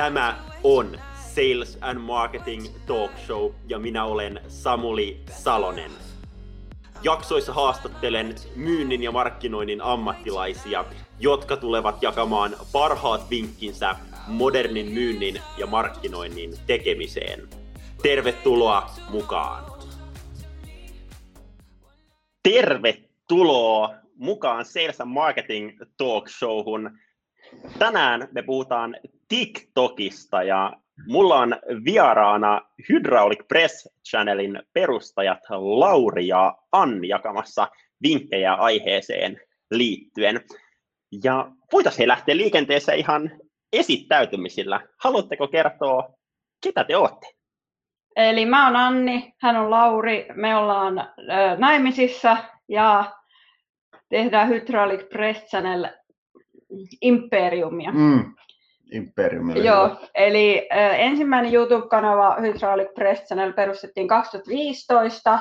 Tämä on Sales and Marketing Talkshow ja minä olen Samuli Salonen. Jaksoissa haastattelen myynnin ja markkinoinnin ammattilaisia, jotka tulevat jakamaan parhaat vinkkinsä modernin myynnin ja markkinoinnin tekemiseen. Tervetuloa mukaan! Tervetuloa mukaan Sales and Marketing Talkshowhun. Tänään me puhutaan TikTokista ja mulla on vieraana Hydraulic Press Channelin perustajat Lauri ja Anni jakamassa vinkkejä aiheeseen liittyen. Ja voitaisiin lähteä liikenteeseen ihan esittäytymisillä. Haluatteko kertoa, ketä te olette? Eli mä oon Anni, hän on Lauri, me ollaan naimisissa ja tehdään Hydraulic Press Channel imperiumia. Imperiumia. Joo, eli ensimmäinen YouTube-kanava Hydraulic Press Channel perustettiin 2015.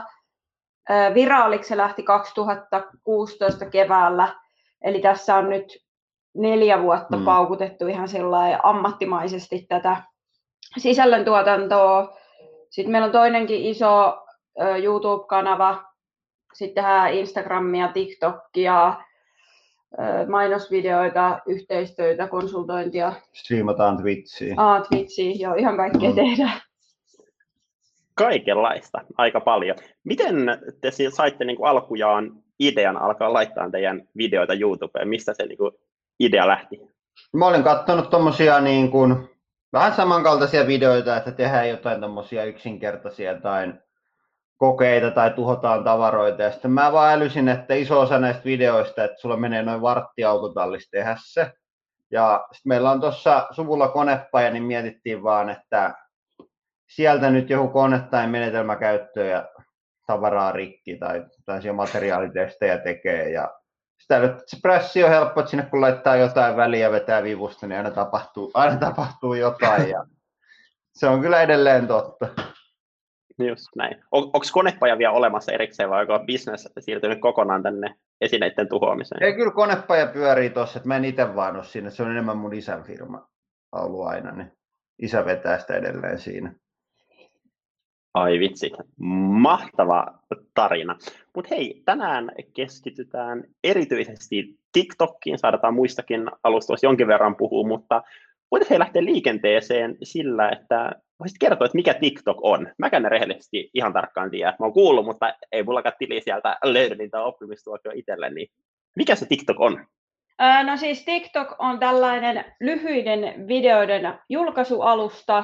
Viraaliksi se lähti 2016 keväällä. Eli tässä on nyt 4 vuotta paukutettu ihan sellainen ammattimaisesti tätä sisällöntuotantoa. Sitten meillä on toinenkin iso YouTube-kanava. Sitten tehdään Instagramia, TikTokia, mainosvideoita, yhteistyötä, konsultointia. Striimataan Twitchiin. Twitchiin, joo, ihan kaikkea tehdään. Kaikenlaista, aika paljon. Miten te saitte niin kuin alkujaan idean alkaa laittaa teidän videoita YouTubeen? Mistä se niin kuin idea lähti? Mä olin katsonut tommosia niin kuin vähän samankaltaisia videoita, että tehdään jotain tommosia yksinkertaisia tai kokeita tai tuhotaan tavaroita, ja sitten mä vaan älysin, että iso osa näistä videoista, että sulla menee noin vartti autotallissa tehdä se. Ja sitten meillä on tuossa suvulla konepaja, niin mietittiin vaan, että sieltä nyt joku kone tai menetelmä käyttöön ja tavaraa rikki tai materiaalitestejä tekee. Ja sitten se pressi on helppo, että sinne kun laittaa jotain väliä ja vetää vivusta, niin aina tapahtuu jotain. Ja se on kyllä edelleen totta. Just näin. Onko konepaja vielä olemassa erikseen vai onko business siirtynyt kokonaan tänne esineiden tuhoamiseen? Ei, kyllä konepaja pyörii tuossa, että mä en itse vaan ole siinä. Se on enemmän mun isän firma ollut aina, niin isä vetää sitä edelleen siinä. Ai vitsi, mahtava tarina. Mutta hei, tänään keskitytään erityisesti TikTokiin, saadaan muistakin alustoissa jonkin verran puhua, mutta voitaisiin lähteä liikenteeseen sillä, että voisit kertoa, että mikä TikTok on. Mäkään en rehellisesti ihan tarkkaan tiedä. Mä oon kuullut, mutta ei mullakaan tili sieltä löydy niitä oppimistuokioita itselle. Niin mikä se TikTok on? No siis TikTok on tällainen lyhyiden videoiden julkaisualusta,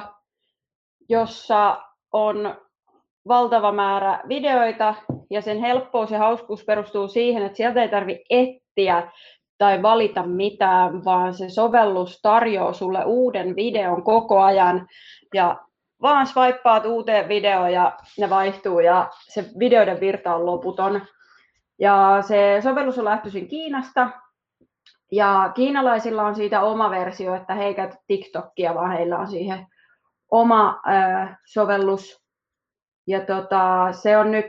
jossa on valtava määrä videoita. Ja sen helppous ja hauskuus perustuu siihen, että sieltä ei tarvitse etsiä tai valita mitään, vaan se sovellus tarjoaa sulle uuden videon koko ajan ja vaan swipeaat uuteen videoon ja ne vaihtuu ja se videoiden virta on loputon. Ja se sovellus on lähtöisin Kiinasta ja kiinalaisilla on siitä oma versio, että he ei käytä TikTokia, vaan heillä on siihen oma sovellus. Ja se on nyt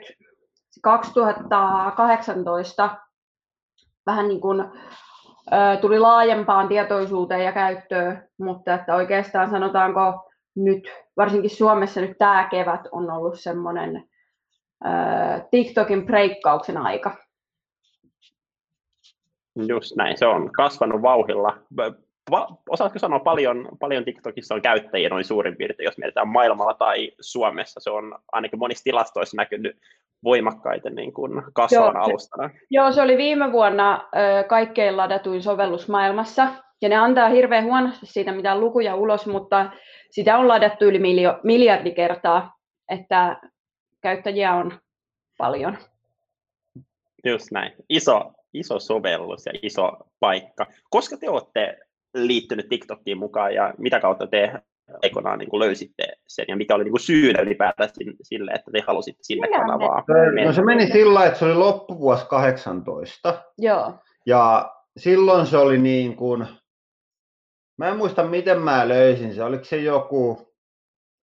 2018 vähän niin kuin tuli laajempaan tietoisuuteen ja käyttöön, mutta että oikeastaan sanotaanko nyt, varsinkin Suomessa nyt tämä kevät on ollut semmoinen TikTokin breikkauksen aika. Just näin, se on kasvanut vauhdilla. Osaatko sanoa paljon TikTokissa on käyttäjiä noin suurin piirtein, jos mietitään maailmalla tai Suomessa? Se on ainakin monissa tilastoissa näkynyt voimakkaiten niin kuin kasvana alustana. Joo, se oli viime vuonna kaikkein ladatuin sovellus maailmassa. Ja ne antaa hirveän huonosti siitä mitään lukuja ulos, mutta sitä on ladattu yli miljardi kertaa, että käyttäjiä on paljon. Just näin. Iso sovellus ja iso paikka. Koska te olette liittynyt TikTokiin mukaan ja mitä kautta te aikanaan niin löysitte sen ja mikä oli niin syynä ylipäätään sille, että te halusitte sinne kanavaa? No se meni sillä lailla, että se oli loppuvuosi 2018. Joo. Ja silloin se oli niin kuin, mä en muista miten mä löysin se, oliko se joku,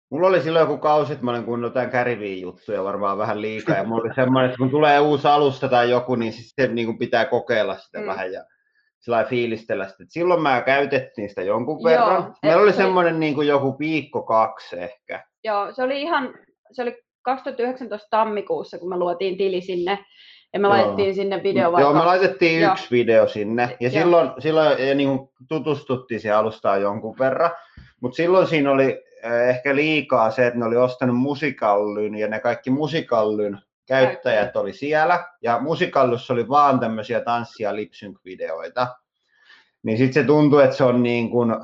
mulla oli silloin joku kausi, että mä olin kuunnellut jotain Gary Vee juttuja varmaan vähän liikaa ja mulla oli semmoinen, että kun tulee uusi alusta tai joku, niin se niin kuin pitää kokeilla sitä vähän ja sillä fiilistellä sitä. Silloin mä käytettiin sitä jonkun verran. Joo, meillä oli semmoinen niin kuin joku viikko kaksi ehkä. Joo, se oli 2019 tammikuussa, kun me luotiin tili sinne. Ja me laitettiin sinne video vaikka. Joo, me laitettiin yksi video sinne. Ja silloin niin kuin tutustuttiin siihen alustaan jonkun verran. Mutta silloin siinä oli ehkä liikaa se, että ne oli ostanut Musical.lyn ja ne kaikki Musical.lyn käyttäjät oli siellä. Ja Musical.lyssä oli vaan tämmöisiä tanssia lip-sync-videoita. Niin sitten se tuntui, että se on niin kuin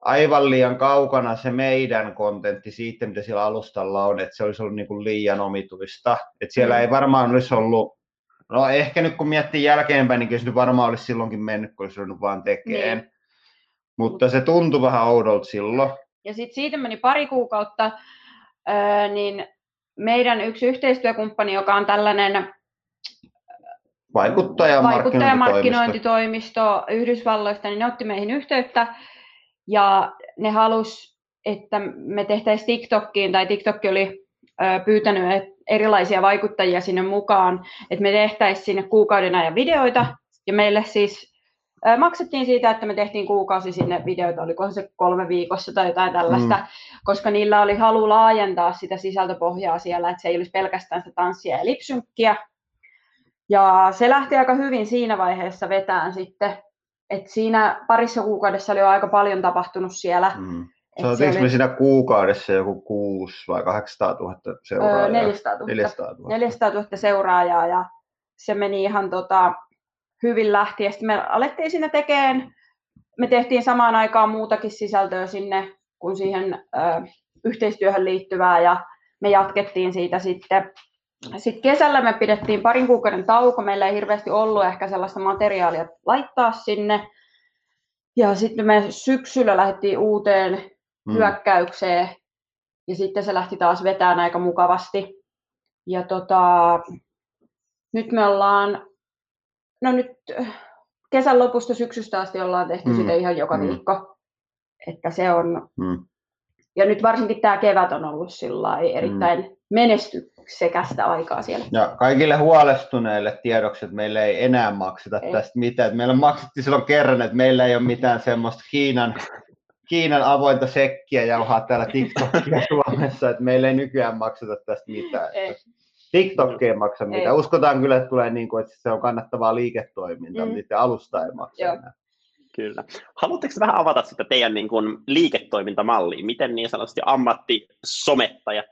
aivan liian kaukana se meidän kontentti siitä, mitä siellä alustalla on, että se olisi ollut niin kuin liian omituista. Että siellä ei varmaan olisi ollut, no ehkä nyt kun miettii jälkeenpäin, niin kyllä se varmaan olisi silloinkin mennyt, kun olisi ollut vaan tekemään. Niin. Mutta se tuntui vähän oudolta silloin. Ja sitten siitä meni pari kuukautta, niin meidän yksi yhteistyökumppani, joka on tällainen vaikuttajamarkkinointitoimisto Yhdysvalloista, niin ne otti meihin yhteyttä. Ja ne halusi, että me tehtäisiin TikTokiin, tai TikTok oli pyytänyt erilaisia vaikuttajia sinne mukaan, että me tehtäisiin sinne kuukauden ajan videoita. Ja meille siis maksettiin siitä, että me tehtiin kuukausi sinne videoita, olikohan se 3 viikossa tai jotain tällaista, koska niillä oli halu laajentaa sitä sisältöpohjaa siellä, että se ei olisi pelkästään sitä tanssia ja lipsynkkiä. Ja se lähti aika hyvin siinä vaiheessa vetään sitten. Et siinä parissa kuukaudessa oli jo aika paljon tapahtunut siellä. Saatiinko me siinä kuukaudessa joku 600 000 vai 800 000 seuraajaa? 400 000 seuraajaa, ja se meni ihan hyvin lähti. Ja sitten me alettiin siinä tekemään. Me tehtiin samaan aikaan muutakin sisältöä sinne kuin siihen yhteistyöhön liittyvää, ja me jatkettiin siitä sitten. Sitten kesällä me pidettiin parin kuukauden tauko, meillä ei hirveästi ollut ehkä sellaista materiaalia laittaa sinne. Ja sitten me syksyllä lähdettiin uuteen hyökkäykseen, ja sitten se lähti taas vetämään aika mukavasti. Ja nyt me ollaan, no nyt kesän lopusta syksystä asti ollaan tehty sitä ihan joka viikko. Että se on, ja nyt varsinkin tämä kevät on ollut sillain erittäin menestyksekästä aikaa siellä. Ja kaikille huolestuneille tiedoksi, että meillä ei enää makseta tästä mitään. Meillä maksettiin silloin kerran, että meillä ei ole mitään semmoista Kiinan avointa sekkiä jauhaa täällä TikTokia Suomessa, että meillä ei nykyään makseta tästä mitään. TikTok ei maksa mitään. Uskotaan kyllä, että tulee niin kuin, että se on kannattavaa liiketoimintaa, mutta alusta ei maksa enää. Kyllä. Haluatteko vähän avata sitä teidän niin kuin liiketoimintamallia? Miten niin sanotusti ammattisomettajat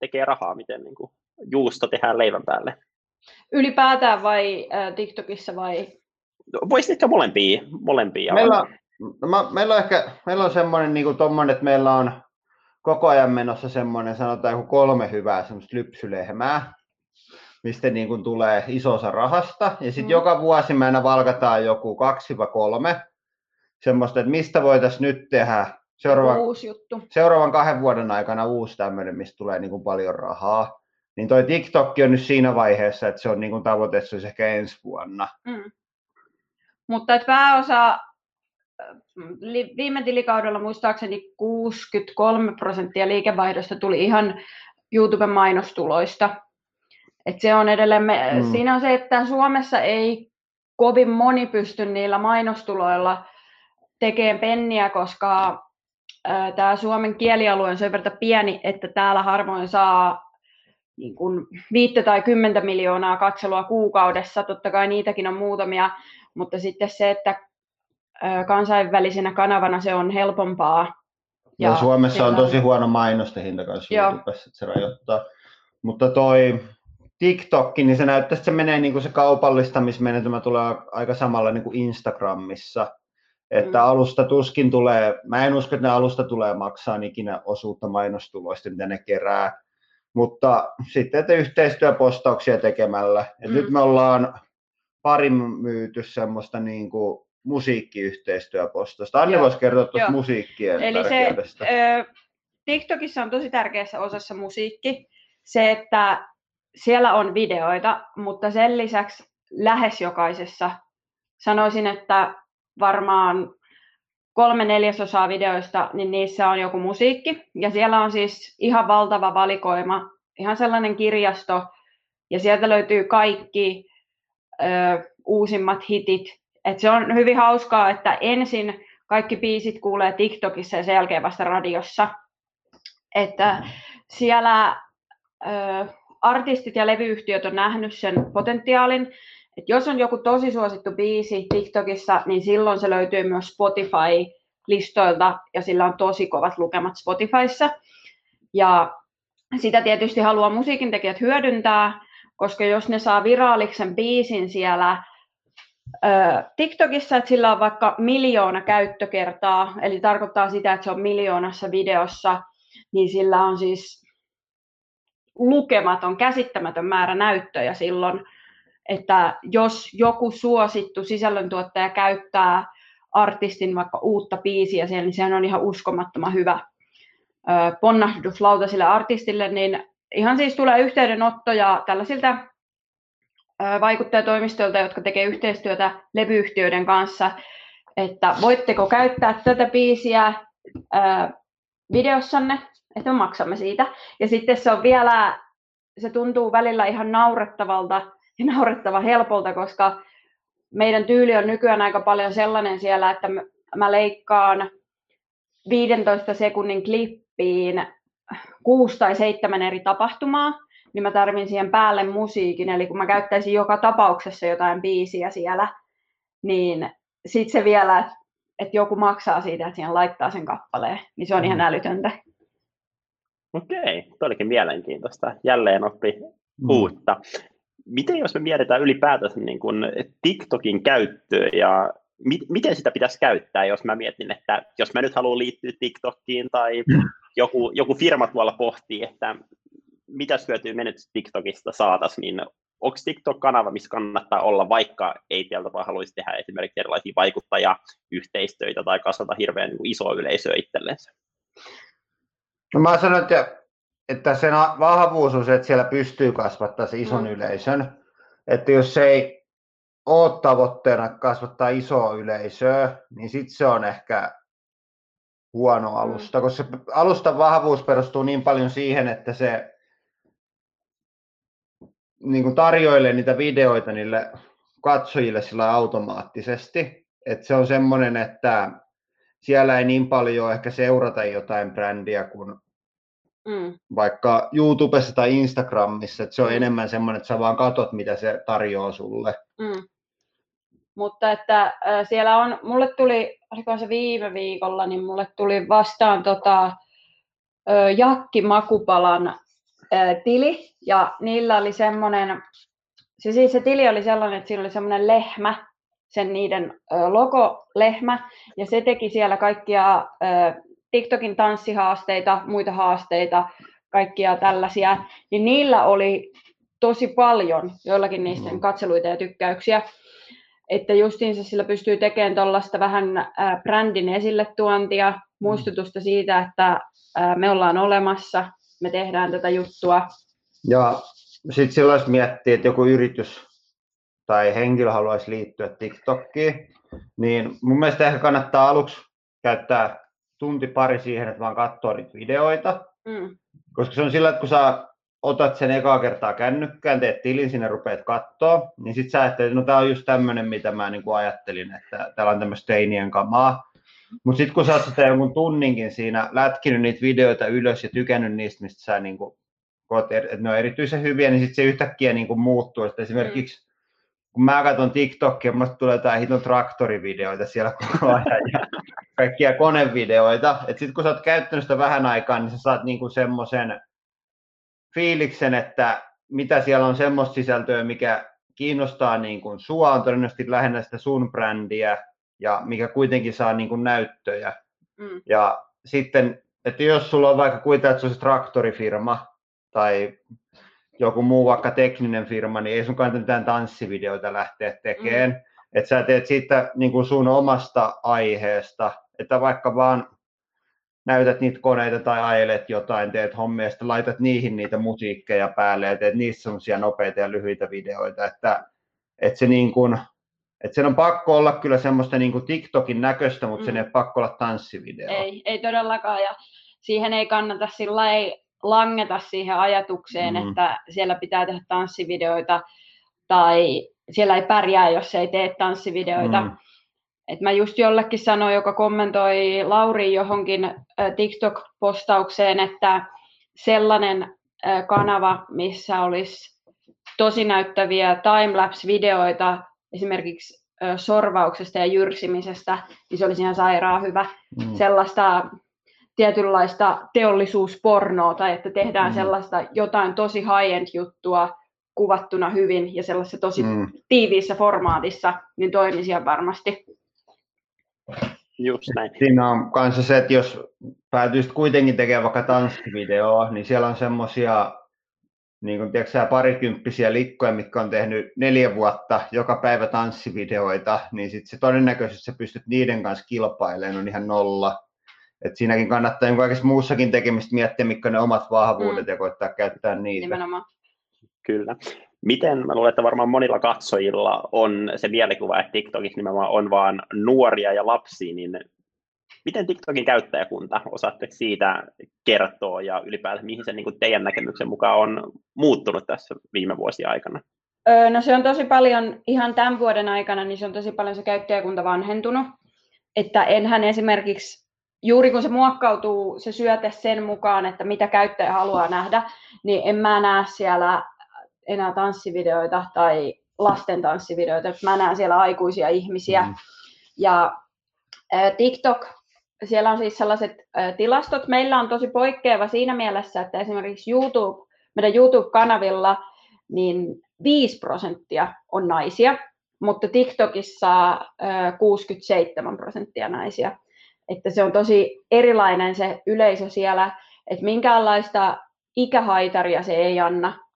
tekee rahaa? Miten niin kuin juusto tehdään leivän päälle? Ylipäätään vai TikTokissa vai? Voisitko molempia? Meillä on semmoinen niin kuin tommoinen, että meillä on koko ajan menossa semmoinen, sanotaan joku 3 hyvää semmoista lypsylehmää, mistä niin kuin tulee iso osa rahasta. Ja sitten joka vuosi me aina valkataan joku 2-3 semmoista, että mistä voitaisiin nyt tehdä seuraavan 2 vuoden aikana uusi tämmöinen, mistä tulee niin kuin paljon rahaa. Niin toi TikTok on nyt siinä vaiheessa, että se on niin kuin tavoite, se olisi ehkä ensi vuonna. Mutta että pääosa, viime tilikaudella muistaakseni 63% liikevaihdosta tuli ihan YouTuben mainostuloista. Et se on edelleen siinä on se, että Suomessa ei kovin moni pysty niillä mainostuloilla tekemään penniä, koska tämä suomen kielialue on sen verran pieni, että täällä harvoin saa niin kuin 5 tai 10 miljoonaa katselua kuukaudessa. Totta kai niitäkin on muutamia, mutta sitten se, että kansainvälisenä kanavana se on helpompaa. Ja Suomessa on tosi huono mainostehinta kanssa YouTubessa, että se rajoittaa. Mutta toi TikTok, niin se näyttää, että se menee niin kuin se kaupallistamismenetelmä tulee aika samalla niin kuin Instagramissa, että alusta tuskin tulee, mä en usko, että ne alusta tulee maksaa ikinä osuutta mainostuloista, mitä ne kerää, mutta sitten, että yhteistyöpostauksia tekemällä, että nyt me ollaan pari myyty semmoista niin kuin musiikkiyhteistyöpostausta. Anni voisi kertoa tuosta musiikkien tärkeydestä. TikTokissa on tosi tärkeässä osassa musiikki, se, että siellä on videoita, mutta sen lisäksi lähes jokaisessa, sanoisin, että varmaan 3/4 videoista, niin niissä on joku musiikki. Ja siellä on siis ihan valtava valikoima, ihan sellainen kirjasto, ja sieltä löytyy kaikki uusimmat hitit. Et se on hyvin hauskaa, että ensin kaikki biisit kuulee TikTokissa ja sen jälkeen vasta radiossa. Että siellä artistit ja levyyhtiöt on nähnyt sen potentiaalin. Et jos on joku tosi suosittu biisi TikTokissa, niin silloin se löytyy myös Spotify-listoilta ja sillä on tosi kovat lukemat Spotifyssa. Ja sitä tietysti haluaa musiikintekijät hyödyntää, koska jos ne saa viraaliksen biisin siellä TikTokissa, että sillä on vaikka 1 miljoona käyttökertaa, eli tarkoittaa sitä, että se on 1 miljoonassa videossa, niin sillä on siis lukematon, käsittämätön määrä näyttöjä silloin, että jos joku suosittu sisällöntuottaja käyttää artistin vaikka uutta biisiä siellä, niin sehän on ihan uskomattoman hyvä ponnahduslauta sille artistille, niin ihan siis tulee yhteydenottoja tällaisilta vaikuttajatoimistoilta, jotka tekee yhteistyötä levyyhtiöiden kanssa, että voitteko käyttää tätä biisiä videossanne, että me maksamme siitä. Ja sitten se on vielä, se tuntuu välillä ihan naurettavalta ja naurettavan helpolta, koska meidän tyyli on nykyään aika paljon sellainen siellä, että mä leikkaan 15 sekunnin klippiin 6 tai 7 eri tapahtumaa, niin mä tarvin siihen päälle musiikin. Eli kun mä käyttäisin joka tapauksessa jotain biisiä siellä, niin sit se vielä, että joku maksaa siitä, että siihen laittaa sen kappaleen, niin se on ihan älytöntä. Okei, tuo olikin mielenkiintoista. Jälleen oppi uutta. Miten jos me mietitään ylipäätänsä niin kuin TikTokin käyttöä ja miten sitä pitäisi käyttää, jos mä mietin, että jos mä nyt haluan liittyä TikTokiin tai joku firma tuolla pohtii, että mitä hyötyä me nyt TikTokista saataisiin, niin onko TikTok-kanava, missä kannattaa olla, vaikka ei tieltä vaan haluaisi tehdä esimerkiksi erilaisia vaikuttajayhteistöitä tai kasvata hirveän isoa yleisöä itsellensä? No mä sanon, että sen vahvuus on se, että siellä pystyy kasvattamaan se ison yleisön, että jos ei ole tavoitteena kasvattaa isoa yleisöä, niin sitten se on ehkä huono alusta, koska se alustan vahvuus perustuu niin paljon siihen, että se niin kuin tarjoilee niitä videoita niille katsojille sillä automaattisesti, että se on semmoinen, että siellä ei niin paljon ehkä seurata jotain brändiä kuin vaikka YouTubessa tai Instagramissa, että se on enemmän semmoinen, että sä vaan katot, mitä se tarjoaa sulle. Mutta että siellä on, mulle tuli, oliko se viime viikolla, niin mulle tuli vastaan Jacki Makupalan tili, ja niillä oli semmoinen, se tili oli sellainen, että siinä oli semmoinen lehmä, sen niiden logo-lehmä, ja se teki siellä kaikkia TikTokin tanssihaasteita, muita haasteita, kaikkia tällaisia, niin niillä oli tosi paljon joillakin niistä katseluita ja tykkäyksiä. Että justiinsa sillä pystyy tekemään tuollaista vähän brändin esille tuontia, muistutusta siitä, että me ollaan olemassa, me tehdään tätä juttua. Ja sitten silloin jos miettii, että joku yritys tai henkilö haluaisi liittyä TikTokiin, niin mun mielestä ehkä kannattaa aluksi käyttää 1-2 tuntia siihen, että vaan katsoo niitä videoita. Koska se on sillä, että kun sä otat sen ekaa kertaa kännykkään, teet tilin, sinne rupeat kattoo, niin sit sä ajattelet, no tää on just tämmönen, mitä mä niinku ajattelin, että täällä on tämmöistä teinien kamaa. Mut sit kun sä oot sitä jonkun tunninkin siinä lätkinyt niitä videoita ylös ja tykännyt niistä, mistä sä niinku koet, että ne on erityisen hyviä, niin sit se yhtäkkiä niinku muuttuu. Että esimerkiksi kun mä katson TikTokia, musta tulee jotain hiton traktorivideoita siellä koko ajan ja kaikkia konevideoita. Et sit kun sä oot käyttänyt sitä vähän aikaa, niin sä saat niinku semmosen fiiliksen, että mitä siellä on semmoista sisältöä, mikä kiinnostaa niin kuin sua, on todennäköisesti lähinnä sitä sun brändiä ja mikä kuitenkin saa niin kuin näyttöjä. Ja sitten, että jos sulla on vaikka kuitenkin, että se on se traktorifirma tai joku muu vaikka tekninen firma, niin ei sun kannata mitään tanssivideoita lähteä tekemään. Että sä teet siitä niin kuin sun omasta aiheesta, että vaikka vaan näytät niitä koneita tai ajelet jotain, teet hommia, sitten laitat niihin niitä musiikkeja päälle ja teet niissä semmoisia nopeita ja lyhyitä videoita. Että se niin kuin, että sen on pakko olla kyllä semmoista niin kuin TikTokin näköistä, mutta sen ei ole pakko olla tanssivideo. Ei todellakaan, ja siihen ei kannata sillä ei langeta siihen ajatukseen, että siellä pitää tehdä tanssivideoita tai siellä ei pärjää, jos ei tee tanssivideoita. Mm. Et mä just jollekin sanoin, joka kommentoi Lauri johonkin TikTok-postaukseen, että sellainen kanava, missä olisi tosi näyttäviä timelapse-videoita esimerkiksi sorvauksesta ja jyrsimisestä, niin se olisi ihan sairaan hyvä. Mm. Sellaista tietynlaista teollisuuspornoa tai että tehdään sellaista jotain tosi high-end juttua kuvattuna hyvin ja sellaisessa tosi tiiviissä formaatissa, niin toimisi ihan varmasti. Just näin. Siinä on kanssa se, että jos päätyisit kuitenkin tekemään vaikka tanssivideoa, niin siellä on semmoisia niin kuin, tiedätkö, parikymppisiä likkoja, mitkä on tehnyt 4 vuotta joka päivä tanssivideoita, niin sitten se todennäköisesti sä pystyt niiden kanssa kilpailemaan, on ihan nolla. Et siinäkin kannattaa kaikessa muussakin tekemistä miettiä, mitkä ne omat vahvuudet ja koittaa käyttää niitä. Nimenomaan. Kyllä. Miten, mä luulen, että varmaan monilla katsojilla on se mielikuva, että TikTokissa nimenomaan on vaan nuoria ja lapsia, niin miten TikTokin käyttäjäkunta, osaatteko siitä kertoa ja ylipäätään mihin se niin kuin teidän näkemyksen mukaan on muuttunut tässä viime vuosien aikana? No se on tosi paljon, ihan tämän vuoden aikana, niin se on tosi paljon se käyttäjäkunta vanhentunut, että enhän esimerkiksi juuri kun se muokkautuu se syöte sen mukaan, että mitä käyttäjä haluaa nähdä, niin en mä näe siellä enää tanssivideoita tai lasten tanssivideoita. Mä näen siellä aikuisia ihmisiä. Ja TikTok, siellä on siis sellaiset tilastot. Meillä on tosi poikkeava siinä mielessä, että esimerkiksi YouTube, meidän YouTube-kanavilla niin 5% on naisia, mutta TikTokissa 67% naisia. Että se on tosi erilainen se yleisö siellä, että minkäänlaista ikähaitaria se ei anna.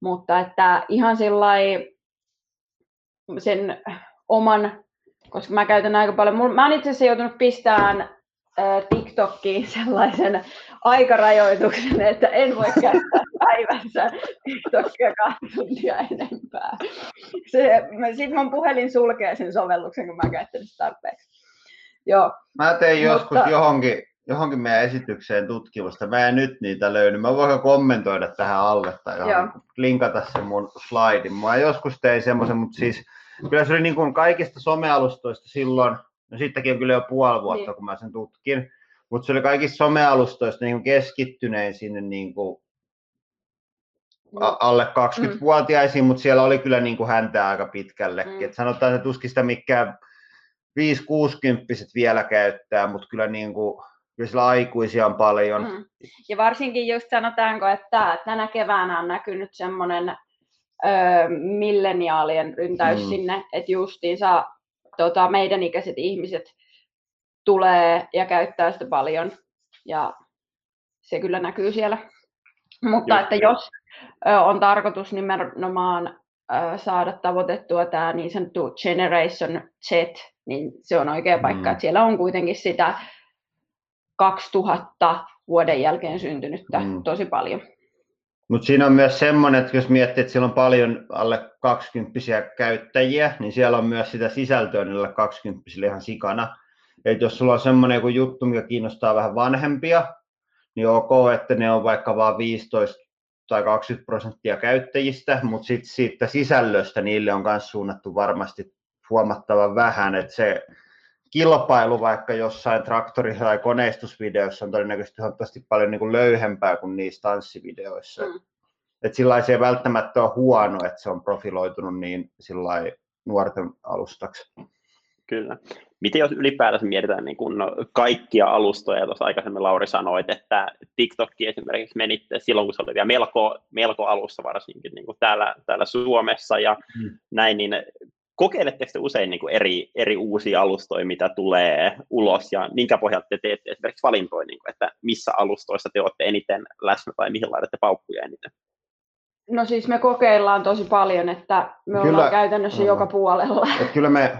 Mutta että ihan sillai sen oman, koska mä käytän aika paljon, mä oon itse asiassa joutunut pistämään TikTokiin sellaisen aikarajoituksen, että en voi käyttää päivässä TikTokia 2 tuntia enempää. Sitten mun puhelin sulkee sen sovelluksen, kun mä käytän sitä tarpeeksi. Joo. Mä tein joskus johonkin meidän esitykseen tutkimusta. Mä en nyt niitä löydy. Mä voin kommentoida tähän alle tai linkata sen mun slaidin. Mä joskus tein semmoisen, mutta siis kyllä se oli niin kuin kaikista somealustoista silloin, no siitäkin on kyllä jo puoli vuotta, kun mä sen tutkin, mutta se oli kaikista somealustoista niin kuin keskittyneen sinne niin kuin alle 20-vuotiaisiin, mutta siellä oli kyllä niin kuin häntää aika pitkällekin. Et sanotaan, että tuskin sitä mikään 5-60-vuotiaat vielä käyttää, mutta kyllä niin kuin kyllä sillä aikuisia on paljon. Ja varsinkin just sanotaanko, että tänä keväänä on näkynyt semmoinen milleniaalien ryntäys sinne, että justiinsa meidän ikäiset ihmiset tulee ja käyttää sitä paljon ja se kyllä näkyy siellä. Mutta just, että jos on tarkoitus nimenomaan saada tavoitettua tämä niin sanottu Generation Z, niin se on oikea paikka, että siellä on kuitenkin sitä 2000 vuoden jälkeen syntynyttä tosi paljon. Mutta siinä on myös semmoinen, että jos miettii, että siellä on paljon alle 20-vuotiaita käyttäjiä, niin siellä on myös sitä sisältöä niille 20-vuotiaille ihan sikana. Et jos sulla on semmoinen joku juttu, mikä kiinnostaa vähän vanhempia, niin ok, että ne on vaikka vaan 15% tai 20% käyttäjistä, mutta sitten siitä sisällöstä niille on myös suunnattu varmasti huomattavan vähän, että se kilpailu vaikka jossain traktori- tai koneistusvideossa on todennäköisesti huomattavasti paljon niin kuin löyhempää kuin niissä tanssivideoissa. Että sillä se ei välttämättä ole huono, että se on profiloitunut niin nuorten alustaksi. Kyllä. Miten jos ylipäätään mietitään niin kuin kaikkia alustoja, tuossa aikaisemmin Lauri sanoit, että TikTokki esimerkiksi menitte silloin, kun se oli vielä melko alussa varsinkin niin kuin täällä Suomessa ja näin, niin kokeiletteko te usein niin kuin eri uusia alustoja, mitä tulee ulos ja minkä pohjalta te teette esimerkiksi valintoja, niin kuin, että missä alustoissa te olette eniten läsnä tai mihin laitatte paukkuja eniten? No siis me kokeillaan tosi paljon, että me ollaan käytännössä joka puolella. Kyllä me...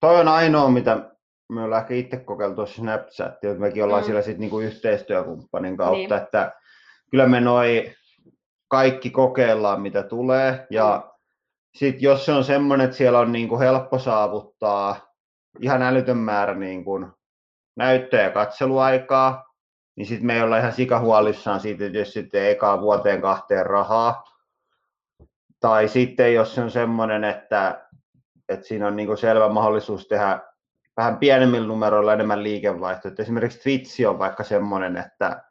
Toi on ainoa, mitä me ollaan ehkä itse kokeiltu Snapchat, että mekin ollaan siellä sit niinku yhteistyökumppanin kautta, niin. Että kyllä me noi kaikki kokeillaan, mitä tulee, ja sitten jos se on semmoinen, että siellä on niinku helppo saavuttaa ihan älytön määrä niinku näyttöä ja katseluaikaa, niin sitten me ei olla ihan sikahuolissaan siitä, että jos sitten ekaan vuoteen 2 rahaa, Tai sitten jos se on semmoinen, että siinä on niinku selvä mahdollisuus tehdä vähän pienemmillä numeroilla enemmän liikevaihtoa. Esimerkiksi Twitch on vaikka semmoinen, että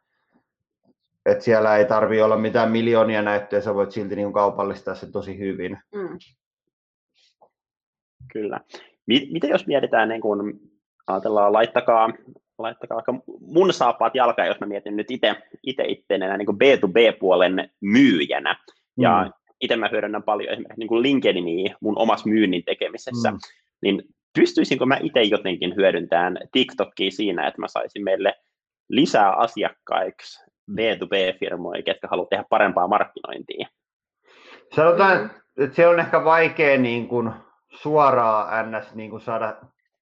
siellä ei tarvitse olla mitään miljoonia näyttöjä, sä voit silti niinku kaupallistaa se tosi hyvin. Mm. Kyllä. Mitä jos mietitään, niin kun ajatellaan, laittakaa mun saappaat jalkaan, jos mä mietin nyt itse itteenä niin B2B-puolen myyjänä. Mm. Ja itse mä hyödynnän paljon esimerkiksi niin LinkedIniä mun omassa myynnin tekemisessä. Mm. Niin pystyisinkö mä itse jotenkin hyödyntämään TikTokia siinä, että mä saisin meille lisää asiakkaiksi B2B-firmoja, ketkä haluaa tehdä parempaa markkinointia? Sanotaan, että se on ehkä vaikea niin kuin suoraan niin saada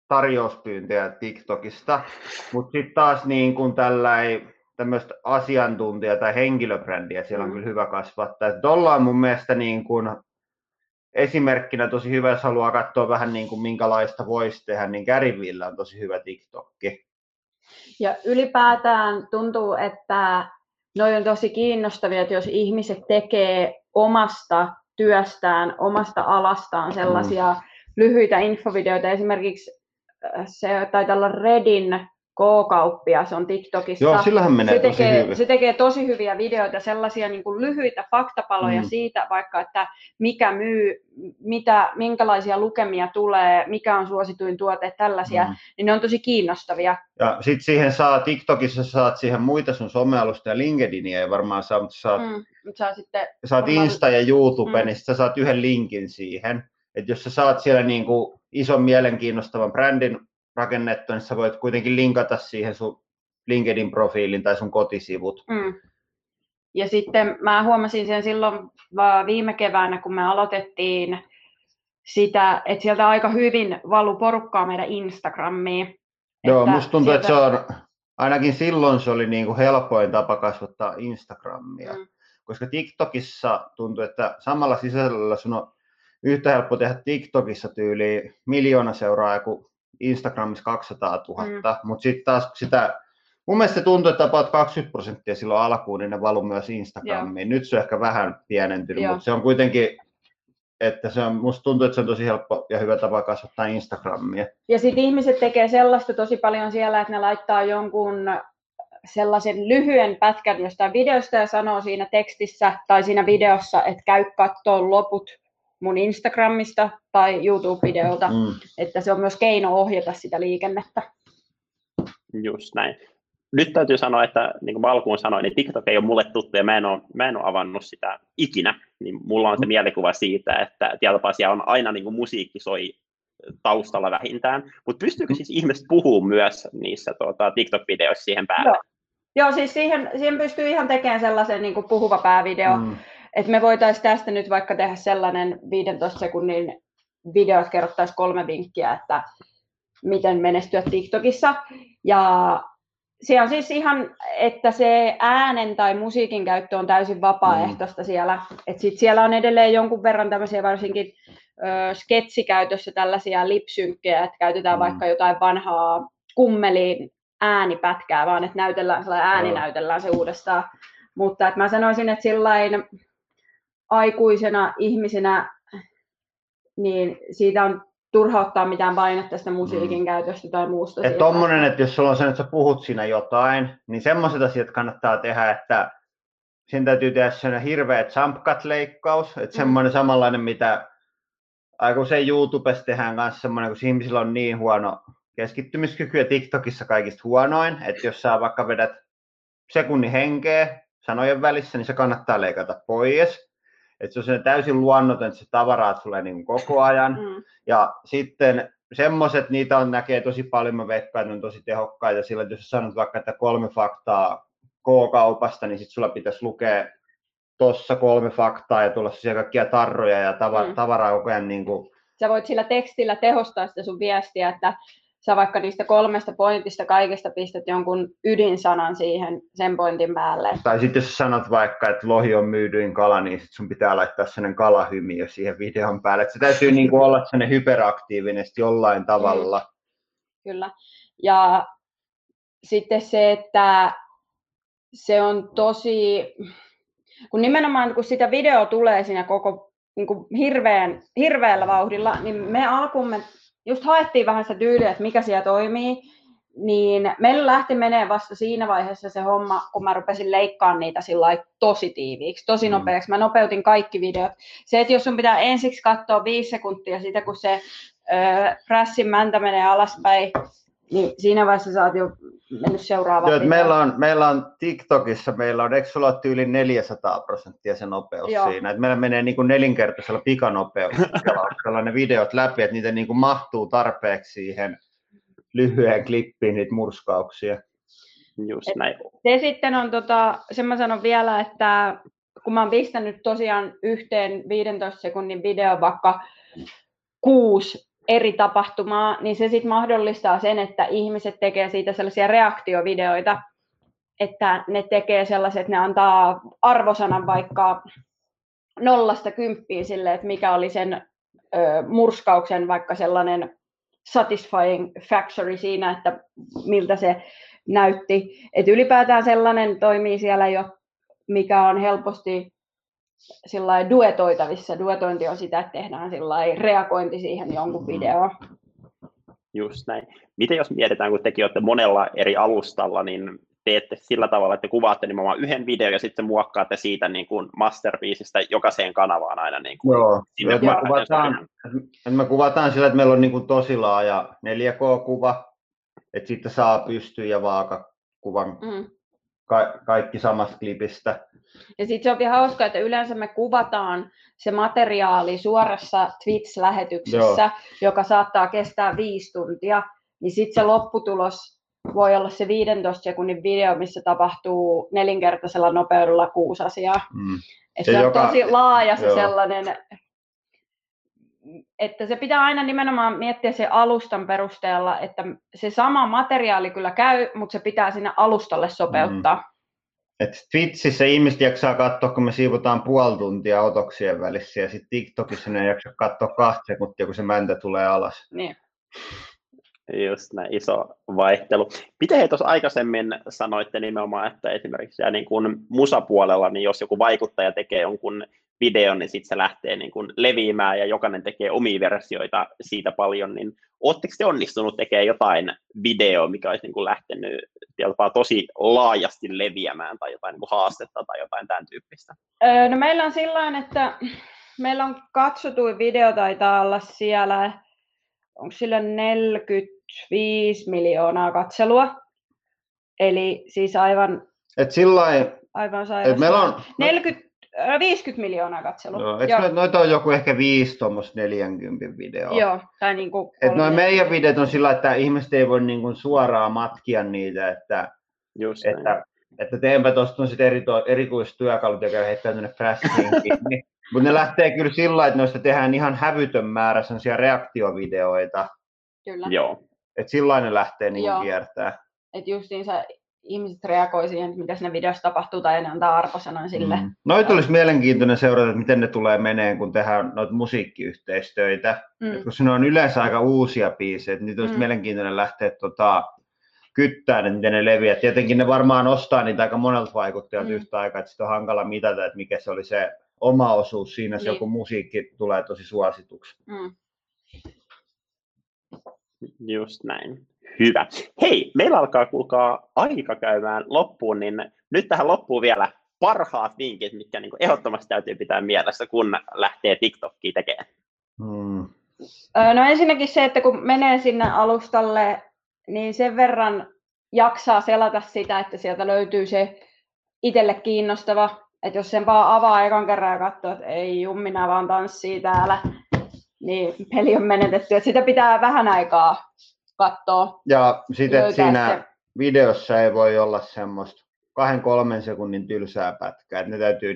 tarjouspyyntöjä TikTokista, mutta sitten taas niin kuin tämmöistä asiantuntija- tai henkilöbrändiä siellä on kyllä hyvä kasvattaa. Tuolla on mun mielestä niin kuin esimerkkinä tosi hyvä, jos haluaa katsoa vähän niin kuin minkälaista voisi tehdä, niin Gary Veellä on tosi hyvä TikTokki. Ja ylipäätään tuntuu, että noi on tosi kiinnostavia, että jos ihmiset tekee omasta työstään, omasta alastaan sellaisia lyhyitä infovideoita. Esimerkiksi se taitaa olla Redin K-kauppias on TikTokissa. Joo, sillähän menee se tekee tosi hyviä videoita, sellaisia niin kuin lyhyitä faktapaloja siitä, vaikka että mikä myy, minkälaisia lukemia tulee, mikä on suosituin tuote, tällaisia, niin ne on tosi kiinnostavia. Ja sitten siihen saa, TikTokissa saat siihen muita sun somealusta ja LinkedInia ei varmaan saa, mutta saat Insta ja YouTube, niin sä saat yhden linkin siihen. Että jos sä saat siellä niin kuin ison mielenkiinnostavan brändin rakennettu, niin sä voit kuitenkin linkata siihen sun LinkedIn-profiilin tai sun kotisivut. Mm. Ja sitten mä huomasin sen silloin viime keväänä, kun me aloitettiin sitä, että sieltä aika hyvin valuu porukkaa meidän Instagramiin. Joo, musta tuntuu, sieltä, että se on, ainakin silloin se oli niin kuin helpoin tapa kasvattaa Instagramia. Mm. Koska TikTokissa tuntuu, että samalla sisällöllä sun on yhtä helppo tehdä TikTokissa tyyliin 1 miljoona seuraajaa kuin Instagramissa 200 000, mutta sitten taas sitä, mun mielestä se tuntuu, että about 20% silloin alkuun, niin ne valuu myös Instagramiin. Joo. Nyt se on ehkä vähän pienentynyt, mutta se on kuitenkin, että se on, musta tuntuu, että se on tosi helppo ja hyvä tapa kasvattaa Instagramia. Ja sitten ihmiset tekee sellaista tosi paljon siellä, että ne laittaa jonkun sellaisen lyhyen pätkän jostain videosta ja sanoo siinä tekstissä tai siinä videossa, että käy katsoa loput mun Instagramista tai YouTube-videolta, että se on myös keino ohjata sitä liikennettä. Just näin. Nyt täytyy sanoa, että niin kuin mä alkuun sanoin, niin TikTok ei ole mulle tuttu ja mä en ole avannut sitä ikinä. Niin mulla on se mielikuva siitä, että tietopaa siellä on aina niin kuin musiikki soi taustalla vähintään. Mutta pystyykö siis ihmiset puhumaan myös niissä TikTok-videoissa siihen päälle? Joo, siis siihen pystyy ihan tekemään sellaisen niin kuin puhuva päävideo. Että me voitaisiin tästä nyt vaikka tehdä sellainen 15 sekunnin video, että kerrottaisiin 3 vinkkiä, että miten menestyä TikTokissa. Ja se on siis ihan, että se äänen tai musiikin käyttö on täysin vapaaehtoista siellä. Että sitten siellä on edelleen jonkun verran tämmöisiä varsinkin sketsikäytössä tällaisia lipsynkkejä, että käytetään vaikka jotain vanhaa Kummelin äänipätkää, vaan että näytellään sellainen ääni, näytellään se uudestaan. Mutta että mä sanoisin, että sillain aikuisena ihmisenä, niin siitä on turha ottaa mitään painetta tästä musiikin käytöstä tai muusta. Että tommonen, että jos sulla on se, että sä puhut siinä jotain, niin semmoiset asiat kannattaa tehdä, että sen täytyy tehdä sellainen hirveä jump cut-leikkaus, että semmoinen samanlainen, mitä aika usein YouTubessa tehdään kanssa semmoinen, kun ihmisillä on niin huono keskittymiskyky ja TikTokissa kaikista huonoin, että jos sä vaikka vedät sekunnin henkeä sanojen välissä, niin se kannattaa leikata pois. Että se on sellainen täysin luonnoton, että se tavaraat tulee niin koko ajan. Ja sitten semmoiset, niitä on, näkee tosi paljon, mä veikkaan, että ne on tosi tehokkaita. Sillä, että jos sanot vaikka, että 3 faktaa K-kaupasta, niin sitten sulla pitäisi lukea tuossa 3 faktaa ja tulla siellä kaikkia tarroja ja tavaraa koko ajan. Niin kuin. Sä voit sillä tekstillä tehostaa sitä sun viestiä, että sä vaikka niistä 3 pointista kaikesta pistät jonkun ydinsanan siihen sen pointin päälle. Tai sitten jos sanot vaikka, että lohi on myydyin kala, niin sit sun pitää laittaa sellainen kalahymiö siihen videon päälle. Et se täytyy niinku olla sellainen hyperaktiivinen jollain tavalla. Kyllä. Ja sitten se, että se on tosi, kun nimenomaan kun sitä video tulee siinä koko niin kuin hirveällä vauhdilla, niin me alkuun me just haettiin vähän sitä tyyliä, että mikä siellä toimii, niin meillä lähti menee vasta siinä vaiheessa se homma, kun mä rupesin leikkaamaan niitä tosi tiiviiksi, tosi nopeaksi. Mä nopeutin kaikki videot. Se, että jos sun pitää ensiksi katsoa 5 sekuntia sitä, kun se prässin mäntä menee alaspäin, niin siinä vaiheessa sä oot jo mennyt seuraavaan videoon. Meillä on TikTokissa, eikö sulla ole yli 400% se nopeus siinä? Et meillä menee niin kuin 4-kertaisella pikanopeudella ne videot läpi, että niitä niin kuin mahtuu tarpeeksi siihen lyhyen klippiin niitä murskauksia. Just näin. Se sitten on, sen mä sanon vielä, että kun mä oon pistänyt tosiaan yhteen 15 sekunnin video vaikka 6 eri tapahtumaa, niin se sitten mahdollistaa sen, että ihmiset tekee siitä sellaisia reaktiovideoita, että ne tekee sellaiset, ne antaa arvosanan vaikka 0-10 sille, että mikä oli sen murskauksen vaikka sellainen satisfying factory siinä, että miltä se näytti. Et ylipäätään sellainen toimii siellä jo, mikä on helposti duetoitavissa. Duetointi on sitä, että tehdään reagointi siihen jonkun videoon. Just näin. Miten jos mietitään, kun tekin olette monella eri alustalla, niin teette sillä tavalla, että kuvaatte nimenomaan yhden videon ja sitten muokkaatte siitä niin kuin masterpieceistä jokaiseen kanavaan aina. Niin kuin joo, me kuvataan sillä, että meillä on niin kuin tosi laaja 4K-kuva, että sitten saa pystyä ja vaakakuvan kaikki samasta klipistä. Ja sitten se on ihan hauska, että yleensä me kuvataan se materiaali suorassa Twitch-lähetyksessä, joka saattaa kestää 5 tuntia, niin sitten se lopputulos voi olla se 15 sekunnin video, missä tapahtuu 4-kertaisella nopeudella 6 asiaa. Että se on tosi laaja se sellainen, että se pitää aina nimenomaan miettiä se alustan perusteella, että se sama materiaali kyllä käy, mutta se pitää sinne alustalle sopeuttaa. Et Twitchissä ihmiset jaksaa katsoa, kun me siivotaan 0,5 tuntia otoksien välissä, ja sitten TikTokissa ne jaksaa katsoa 2 sekuntia, kun se mäntä tulee alas. Niin. Just näin, iso vaihtelu. Miten he tuossa aikaisemmin sanoitte nimenomaan, että esimerkiksi niin kun musapuolella, niin jos joku vaikuttaja tekee jonkun videon, niin sitten se lähtee niin kun leviämään ja jokainen tekee omia versioita siitä paljon, niin ootteko te onnistunut tekemään jotain videoa, mikä olisi niin kun lähtenyt tosi laajasti leviämään tai jotain niin kun haastetta tai jotain tämän tyyppistä? No meillä on sillain, että meillä on katsotuin video taitaa olla siellä, onko sillä 45 miljoonaa katselua, eli siis aivan sairaan. 50 miljoonaa katselua. Joo, noita on joku ehkä 5 tuommoista 40 videoa. Joo, tai niin kuin meidän videot on sillä, että ihmiset ei voi niin kuin suoraan matkia niitä, että teenpä tuosta on sitten erikoistyökalut, joka heittää tuonne frässiinkin. Mutta ne lähtee kyllä sillä lailla, että noista tehdään ihan hävytön määrä sellaisia reaktiovideoita. Kyllä. Joo. Että sillä lailla ne lähtee niin kiertämään. Että justiinsa ihmiset reagoi siihen, mitä siinä videossa tapahtuu, tai ne antaa arvosanoja sille. Noita olisi mielenkiintoinen seurata, että miten ne tulee meneen, kun tehdään noita musiikkiyhteistöitä. Kun siinä on yleensä aika uusia biisejä, että niitä olisi mielenkiintoinen lähteä kyttää, että miten ne leviää. Tietenkin ne varmaan ostaa niitä aika monelta vaikuttajalta yhtä aikaa, että sitten on hankala mitata, että mikä se oli se oma osuus siinä, niin. Se joku musiikki tulee tosi suosituksi. Just näin. Hyvä. Hei, meillä alkaa kuulkaa aika käymään loppuun, niin nyt tähän loppuun vielä parhaat vinkit, mitkä niin kuin ehdottomasti täytyy pitää mielessä, kun lähtee TikTokia tekemään. No ensinnäkin se, että kun menee sinne alustalle, niin sen verran jaksaa selata sitä, että sieltä löytyy se itselle kiinnostava. Että jos sen vaan avaa ekan kerran ja katsoo, että ei jummina vaan tanssii täällä, niin peli on menetetty. Että sitä pitää vähän aikaa katsoa. Ja sitten, että siinä videossa ei voi olla semmoista 2-3 sekunnin tylsää pätkää. Että ne täytyy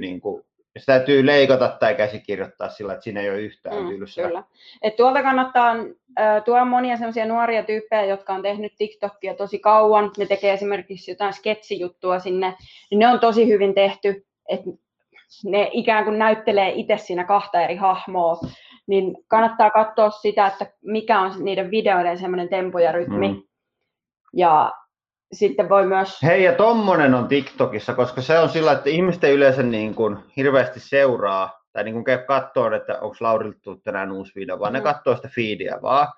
sitä täytyy leikata tai käsikirjoittaa sillä, että siinä ei ole yhtään tylsää. Kyllä. Et tuolta kannattaa, tuolla on monia semmoisia nuoria tyyppejä, jotka on tehnyt TikTokia tosi kauan. Ne tekee esimerkiksi jotain sketsijuttua sinne, niin ne on tosi hyvin tehty. Että ne ikään kuin näyttelee itse siinä 2 eri hahmoa, niin kannattaa katsoa sitä, että mikä on niiden videoiden semmoinen tempo ja rytmi. Ja sitten voi myös... Hei, ja tommonen on TikTokissa, koska se on sillä, että ihmiset yleensä niin kuin hirveästi seuraa tai niin kuin käy kattoon, että onko Laurilta tullut tänään uusi video, vaan ne katsoo sitä feedia vaan.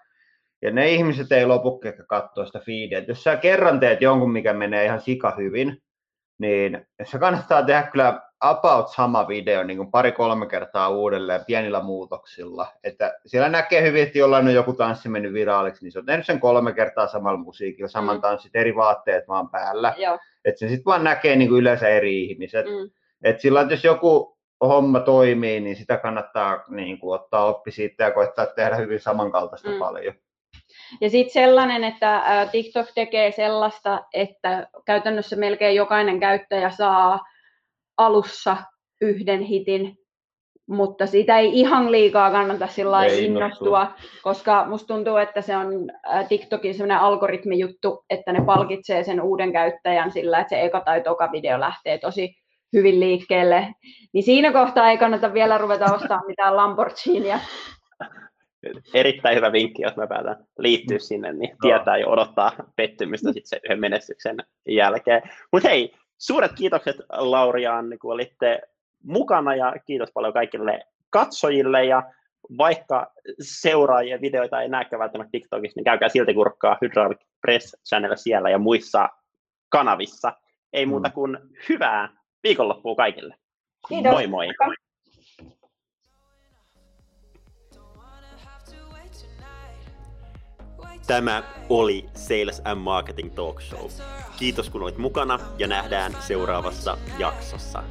Ja ne ihmiset ei lopu, ketkä katsoo sitä feedia. Et jos sä kerran teet jonkun, mikä menee ihan sika hyvin, niin se kannattaa tehdä kyllä about sama video niin kuin 2-3 kertaa uudelleen pienillä muutoksilla. Että siellä näkee hyvin, että jollain on joku tanssi mennyt viraaliksi, niin se on tehnyt sen 3 kertaa samalla musiikilla, saman tanssit, eri vaatteet vaan päällä. Että sen sitten vaan näkee niin kuin yleensä eri ihmiset. Että sillä lailla, että jos joku homma toimii, niin sitä kannattaa niin kuin ottaa oppi siitä ja koittaa tehdä hyvin samankaltaista paljon. Ja sitten sellainen, että TikTok tekee sellaista, että käytännössä melkein jokainen käyttäjä saa alussa 1 hitin, mutta siitä ei ihan liikaa kannata sillä innostua, koska musta tuntuu, että se on TikTokin sellainen algoritmijuttu, että ne palkitsee sen uuden käyttäjän sillä, että se eka tai toka video lähtee tosi hyvin liikkeelle. Niin siinä kohtaa ei kannata vielä ruveta ostamaan mitään Lamborghiniä. Erittäin hyvä vinkki, jos mä päätän liittyä sinne, niin tietää ja odottaa pettymystä sitten sen yhden menestyksen jälkeen. Mutta hei, suuret kiitokset Lauri ja Anni, kun olitte mukana, ja kiitos paljon kaikille katsojille. Ja vaikka seuraajien videoita ei näekään välttämättä TikTokissa, niin käykää silti kurkkaa Hydraulic Press Channel siellä ja muissa kanavissa. Ei muuta kuin hyvää viikonloppua kaikille. Kiitos. Moi moi. Tämä oli Sales and Marketing Talkshow. Kiitos kun olit mukana ja nähdään seuraavassa jaksossa.